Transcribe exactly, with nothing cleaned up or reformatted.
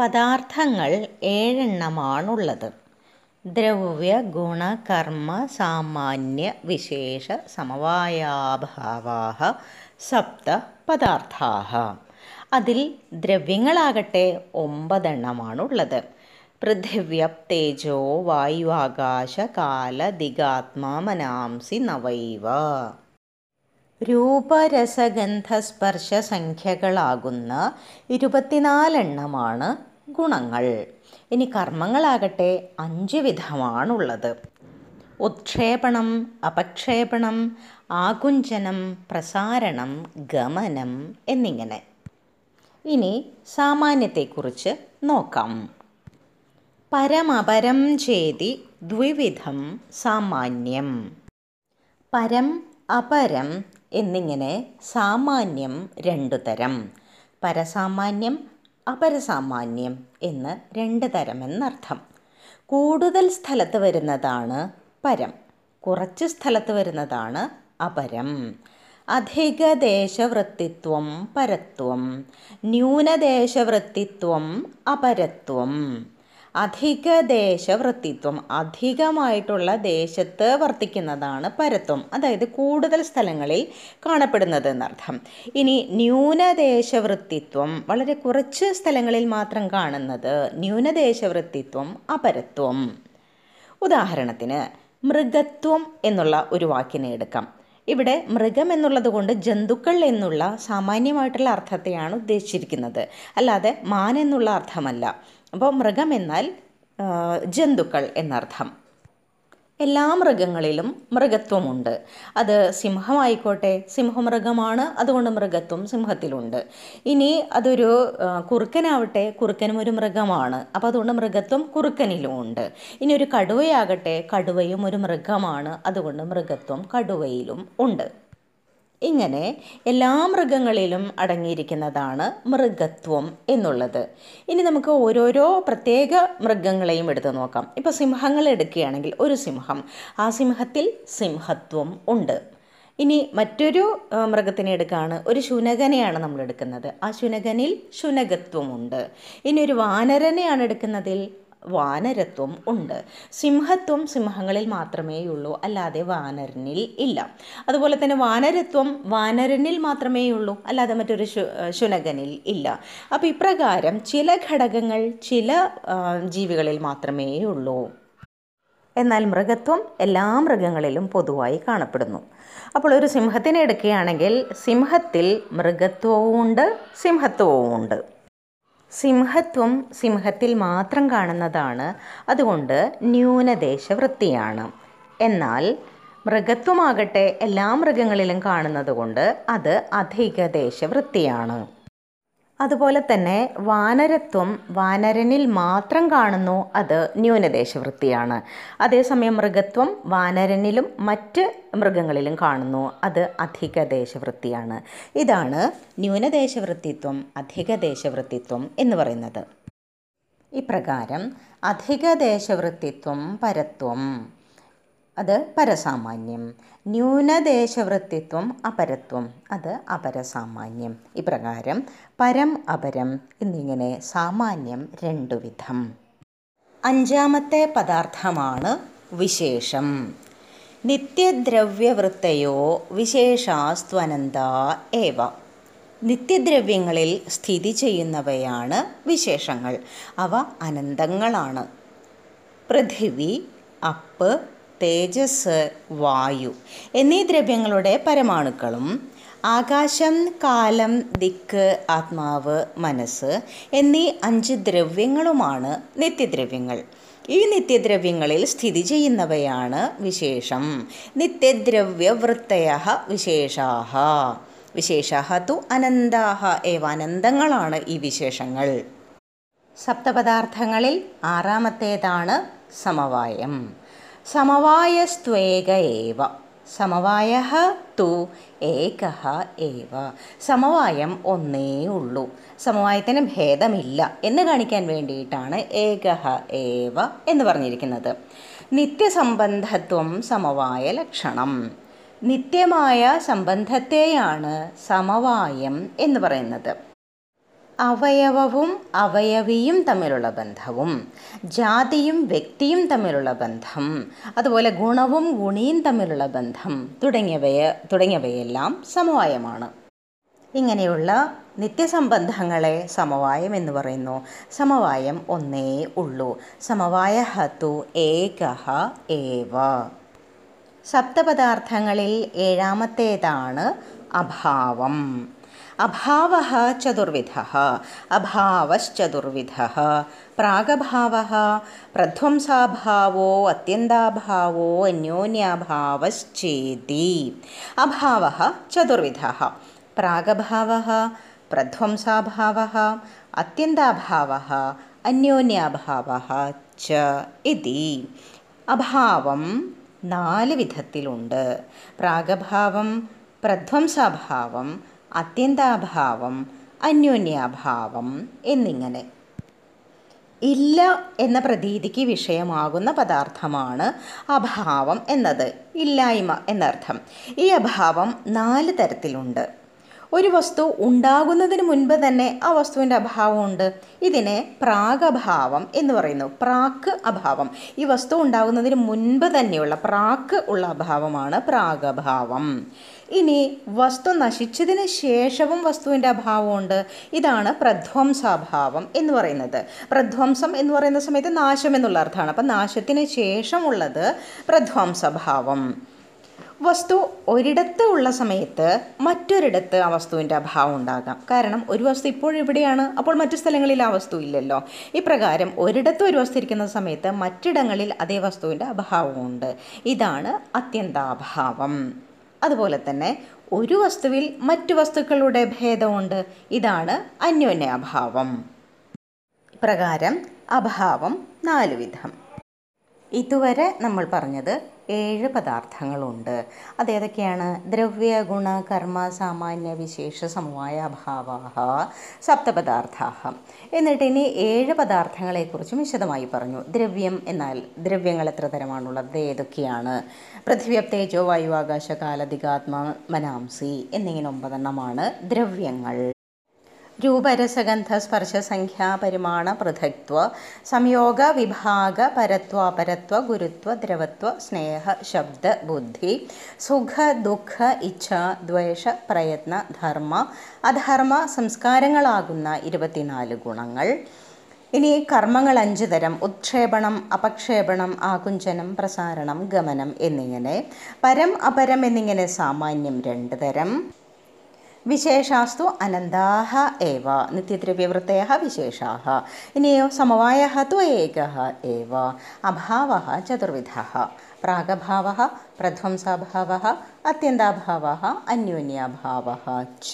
പദാർത്ഥങ്ങൾ ഏഴെണ്ണമാണുള്ളത്. ദ്രവ്യ ഗുണ കർമ്മ സാമാന്യ വിശേഷ സമവായാഭാവാഹ സപ്ത പദാർത്ഥാഹ. അതിൽ ദ്രവ്യങ്ങളാകട്ടെ ഒമ്പതെണ്ണമാണുള്ളത്. പൃഥിവ്യ തേജോ വായുവാകാശ കാല ദിഗാത്മാ മനാംസി നവൈവ. രൂപരസഗന്ധസ്പർശ സംഖ്യകളാകുന്ന ഇരുപത്തിനാലെണ്ണമാണ് ഗുണങ്ങൾ. ഇനി കർമ്മങ്ങളാകട്ടെ അഞ്ച് വിധമാണുള്ളത്. ഉക്ഷേപണം, അപക്ഷേപണം, ആകുഞ്ചനം, പ്രസാരണം, ഗമനം എന്നിങ്ങനെ. ഇനി സാമാന്യത്തെക്കുറിച്ച് നോക്കാം. പരമപരം ചേതി ദ്വിവിധം സാമാന്യം. പരം അപരം എന്നിങ്ങനെ സാമാന്യം രണ്ടു തരം. പരസാമാന്യം, അപരസാമാന്യം എന്ന് രണ്ട് തരം എന്നർത്ഥം. കൂടുതൽ സ്ഥലത്ത് വരുന്നതാണ് പരം, കുറച്ച് സ്ഥലത്ത് വരുന്നതാണ് അപരം. അധികദേശവൃത്തിത്വം പരത്വം, ന്യൂനദേശവൃത്തിത്വം അപരത്വം. അധികദേശവൃത്തിത്വം, അധികമായിട്ടുള്ള ദേശത്ത് വർത്തിക്കുന്നതാണ് പരത്വം, അതായത് കൂടുതൽ സ്ഥലങ്ങളിൽ കാണപ്പെടുന്നത് എന്നർത്ഥം. ഇനി ന്യൂനദേശവൃത്തിത്വം, വളരെ കുറച്ച് സ്ഥലങ്ങളിൽ മാത്രം കാണുന്നത് ന്യൂനദേശവൃത്തിത്വം അപരത്വം. ഉദാഹരണത്തിന് മൃഗത്വം എന്നുള്ള ഒരു വാക്കിനെ എടുക്കാം. ഇവിടെ മൃഗം എന്നുള്ളത് കൊണ്ട് ജന്തുക്കൾ എന്നുള്ള സാമാന്യമായിട്ടുള്ള അർത്ഥത്തെയാണ് ഉദ്ദേശിച്ചിരിക്കുന്നത്, അല്ലാതെ മാൻ എന്നുള്ള അർത്ഥമല്ല. അപ്പോൾ മൃഗം എന്നാൽ ജന്തുക്കൾ എന്നർത്ഥം. എല്ലാ മൃഗങ്ങളിലും മൃഗത്വമുണ്ട്. അത് സിംഹമായിക്കോട്ടെ, സിംഹമൃഗമാണ്, അതുകൊണ്ട് മൃഗത്വം സിംഹത്തിലുണ്ട്. ഇനി അതൊരു കുറുക്കനാവട്ടെ, കുറുക്കനും ഒരു മൃഗമാണ്, അപ്പോൾ അതുകൊണ്ട് മൃഗത്വം കുറുക്കനിലും ഉണ്ട്. ഇനി ഒരു കടുവയാകട്ടെ, കടുവയും ഒരു മൃഗമാണ്, അതുകൊണ്ട് മൃഗത്വം കടുവയിലും ഉണ്ട്. ഇങ്ങനെ എല്ലാ മൃഗങ്ങളിലും അടങ്ങിയിരിക്കുന്നതാണ് മൃഗത്വം എന്നുള്ളത്. ഇനി നമുക്ക് ഓരോരോ പ്രത്യേക മൃഗങ്ങളെയും എടുത്തു നോക്കാം. ഇപ്പോൾ സിംഹങ്ങൾ എടുക്കുകയാണെങ്കിൽ ഒരു സിംഹം, ആ സിംഹത്തിൽ സിംഹത്വം ഉണ്ട്. ഇനി മറ്റൊരു മൃഗത്തിനെ എടുക്കുകയാണ്, ഒരു ശുനകനെയാണ് നമ്മൾ എടുക്കുന്നത്, ആ ശുനകനിൽ ശുനകത്വമുണ്ട്. ഇനി ഒരു വാനരനെയാണ് എടുക്കുന്നതിൽ വാനരത്വം ഉണ്ട്. സിംഹത്വം സിംഹങ്ങളിൽ മാത്രമേയുള്ളൂ, അല്ലാതെ വാനരനിൽ ഇല്ല. അതുപോലെ തന്നെ വാനരത്വം വാനരനിൽ മാത്രമേയുള്ളൂ, അല്ലാതെ മറ്റൊരു ശു ശുനകനിൽ ഇല്ല. അപ്പോൾ ഇപ്രകാരം ചില ഘടകങ്ങൾ ചില ജീവികളിൽ മാത്രമേയുള്ളൂ, എന്നാൽ മൃഗത്വം എല്ലാ മൃഗങ്ങളിലും പൊതുവായി കാണപ്പെടുന്നു. അപ്പോൾ ഒരു സിംഹത്തിനെ എടുക്കുകയാണെങ്കിൽ സിംഹത്തിൽ മൃഗത്വവും ഉണ്ട് സിംഹത്വവും ഉണ്ട്. സിംഹത്വം സിംഹത്തിൽ മാത്രം കാണുന്നതാണ്, അതുകൊണ്ട് ന്യൂനദേശവൃത്തിയാണ്. എന്നാൽ മൃഗത്വമാകട്ടെ എല്ലാ മൃഗങ്ങളിലും കാണുന്നത് കൊണ്ട് അത് അധികദേശവൃത്തിയാണ്. അതുപോലെ തന്നെ വാനരത്വം വാനരനിൽ മാത്രം കാണുന്നു, അത് ന്യൂനദേശവൃത്തിയാണ്. അതേസമയം മൃഗത്വം വാനരനിലും മറ്റ് മൃഗങ്ങളിലും കാണുന്നു, അത് അധികദേശവൃത്തിയാണ്. ഇതാണ് ന്യൂനദേശവൃത്തിത്വം അധികദേശവൃത്തിത്വം എന്ന് പറയുന്നത്. ഇപ്രകാരം അധികദേശവൃത്തിത്വം പരത്വം, അത് പരസാമാന്യം. ന്യൂനദേശവൃത്തിത്വം അപരത്വം, അത് അപരസാമാന്യം. ഇപ്രകാരം പരം അപരം എന്നിങ്ങനെ സാമാന്യം രണ്ടുവിധം. അഞ്ചാമത്തെ പദാർത്ഥമാണ് വിശേഷം. നിത്യദ്രവ്യവൃത്തയോ വിശേഷാസ്ത്വനന്ത ഏവ. നിത്യദ്രവ്യങ്ങളിൽ സ്ഥിതി ചെയ്യുന്നവയാണ് വിശേഷങ്ങൾ, അവ അനന്തങ്ങളാണ്. പൃഥിവി, അപ്പ്, തേജസ്, വായു എന്നീ ദ്രവ്യങ്ങളുടെ പരമാണുക്കളും ആകാശം, കാലം, ദിക്ക്, ആത്മാവ്, മനസ്സ് എന്നീ അഞ്ച് ദ്രവ്യങ്ങളുമാണ് നിത്യദ്രവ്യങ്ങൾ. ഈ നിത്യദ്രവ്യങ്ങളിൽ സ്ഥിതി ചെയ്യുന്നവയാണ് വിശേഷം. നിത്യദ്രവ്യവൃത്തയ വിശേഷാഹ. വിശേഷാഹ തു അനന്താഹ ഏവ. അനന്തങ്ങളാണ് ഈ വിശേഷങ്ങൾ. സപ്തപദാർത്ഥങ്ങളിൽ ആറാമത്തേതാണ് സമവായം. സമവായസ്ത്വേക ഏവ. സമവായഃ തു ഏകഃ ഏവ. സമവായം ഒന്നേ ഉള്ളൂ, സമവായത്തിന് ഭേദമില്ല എന്ന് കാണിക്കാൻ വേണ്ടിയിട്ടാണ് ഏകഃ ഏവ എന്ന് പറഞ്ഞിരിക്കുന്നത്. നിത്യസംബന്ധത്വം സമവായ ലക്ഷണം. നിത്യമായ സംബന്ധത്തെയാണ് സമവായം എന്ന് പറയുന്നത്. അവയവവും അവയവിയും തമ്മിലുള്ള ബന്ധവും, ജാതിയും വ്യക്തിയും തമ്മിലുള്ള ബന്ധം, അതുപോലെ ഗുണവും ഗുണിയും തമ്മിലുള്ള ബന്ധം തുടങ്ങിയവയെ തുടങ്ങിയവയെല്ലാം സമവായമാണ്. ഇങ്ങനെയുള്ള നിത്യസംബന്ധങ്ങളെ സമവായം എന്ന് പറയുന്നു. സമവായം ഒന്നേ ഉള്ളൂ. സമവായ ഹതു ഏകഹ ഏവ. സപ്തപദാർത്ഥങ്ങളിൽ ഏഴാമത്തേതാണ് അഭാവം. അഭാവഃ ചതുർവിധഃ, അഭാവശ്ചതുർവിധഃ. പ്രാഗഭാവഃ പ്രധ്വംസാഭാവോ അത്യന്താഭാവോ അന്യോന്യാഭാവശ്ചേതി. അഭാവഃ ചതുർവിധഃ: പ്രാഗഭാവഃ പ്രധ്വംസാഭാവഃ അത്യന്താഭാവഃ അന്യോന്യാഭാവഃ ച ഇതി. അഭാവം നാല് വിധത്തിലുണ്ട്: പ്രാഗഭാവം, പ്രധ്വംസാഭാവം, അത്യന്താഭാവം, അന്യോന്യാഭാവം എന്നിങ്ങനെ. ഇല്ല എന്ന പ്രതീതിക്ക് വിഷയമാകുന്ന പദാർത്ഥമാണ് അഭാവം എന്നത്, ഇല്ലായ്മ എന്നർത്ഥം. ഈ അഭാവം നാല് തരത്തിലുണ്ട്. ഒരു വസ്തു ഉണ്ടാകുന്നതിന് മുൻപ് തന്നെ ആ വസ്തുവിൻ്റെ അഭാവമുണ്ട്. ഇതിനെ പ്രാഗഭാവം എന്ന് പറയുന്നു. പ്രാക്ക് അഭാവം, ഈ വസ്തു ഉണ്ടാകുന്നതിന് മുൻപ് തന്നെയുള്ള പ്രാക്ക് ഉള്ള അഭാവമാണ് പ്രാഗഭാവം. ഇനി വസ്തു നശിച്ചതിന് ശേഷവും വസ്തുവിൻ്റെ അഭാവമുണ്ട്. ഇതാണ് പ്രധ്വംസാഭാവം എന്ന് പറയുന്നത്. പ്രധ്വംസം എന്ന് പറയുന്ന സമയത്ത് നാശം എന്നുള്ള അർത്ഥമാണ്. അപ്പം നാശത്തിന് ശേഷമുള്ളത് പ്രധ്വംസഭാവം. വസ്തു ഒരിടത്ത് ഉള്ള സമയത്ത് മറ്റൊരിടത്ത് ആ വസ്തുവിൻ്റെ അഭാവം ഉണ്ടാകാം. കാരണം ഒരു വസ്തു ഇപ്പോഴിവിടെയാണ്, അപ്പോൾ മറ്റു സ്ഥലങ്ങളിൽ ആ വസ്തു ഇല്ലല്ലോ. ഇപ്രകാരം ഒരിടത്ത് ഒരു വസ്തു ഇരിക്കുന്ന സമയത്ത് മറ്റിടങ്ങളിൽ അതേ വസ്തുവിൻ്റെ അഭാവമുണ്ട്. ഇതാണ് അത്യന്താഭാവം. അതുപോലെ തന്നെ ഒരു വസ്തുവിൽ മറ്റു വസ്തുക്കളുടെ ഭേദമുണ്ട്. ഇതാണ് അന്യോന്യാഭാവം. ഇപ്രകാരം അഭാവം നാല് വിധം. ഇതുവരെ നമ്മൾ പറഞ്ഞത് ഏഴ് പദാർത്ഥങ്ങളുണ്ട്. അതേതൊക്കെയാണ്? ദ്രവ്യ ഗുണ കർമ്മ സാമാന്യ വിശേഷ സമവായ അഭാവാഹ സപ്തപദാർത്ഥാഹ. എന്നിട്ട് ഇനി ഏഴ് പദാർത്ഥങ്ങളെക്കുറിച്ചും വിശദമായി പറഞ്ഞു. ദ്രവ്യം എന്നാൽ ദ്രവ്യങ്ങൾ എത്ര തരമാണുള്ളത്, ഏതൊക്കെയാണ്? പൃഥ്വിയപ് തേജോ വായു ആകാശ കാലധികാത്മ മനാംസി എന്നിങ്ങനെ ഒമ്പതെണ്ണമാണ് ദ്രവ്യങ്ങൾ. രൂപരസഗന്ധ സ്പർശ സംഖ്യാ പരിമാണ പൃഥക്ത്വ സംയോഗ വിഭാഗ പരത്വ അപരത്വ ഗുരുത്വ ദ്രവത്വ സ്നേഹ ശബ്ദ ബുദ്ധി സുഖ ദുഃഖ ഇച്ഛ ദ്വേഷ പ്രയത്ന ധർമ്മ അധർമ്മ സംസ്കാരങ്ങളാകുന്ന ഇരുപത്തിനാല് ഗുണങ്ങൾ. ഇനി കർമ്മങ്ങൾ അഞ്ച് തരം: ഉത്ക്ഷേപണം, അപക്ഷേപണം, ആകുഞ്ചനം, പ്രസാരണം, ഗമനം എന്നിങ്ങനെ. പരം അപരം എന്നിങ്ങനെ സാമാന്യം രണ്ട് തരം. വിശേഷാസ്തു അനന്താഹ ഏവ നിത്യദ്രവ്യവൃത്തയഃ വിശേഷാഹ. ഇനിയോ സമവായഃ തു ഏകഃ ഏവ. അഭാവഃ ചതുർവിധഃ: പ്രാഗഭാവഃ പ്രധ്വംസാഭാവഃ അത്യന്താഭാവഃ അന്യോന്യാഭാവഃ ച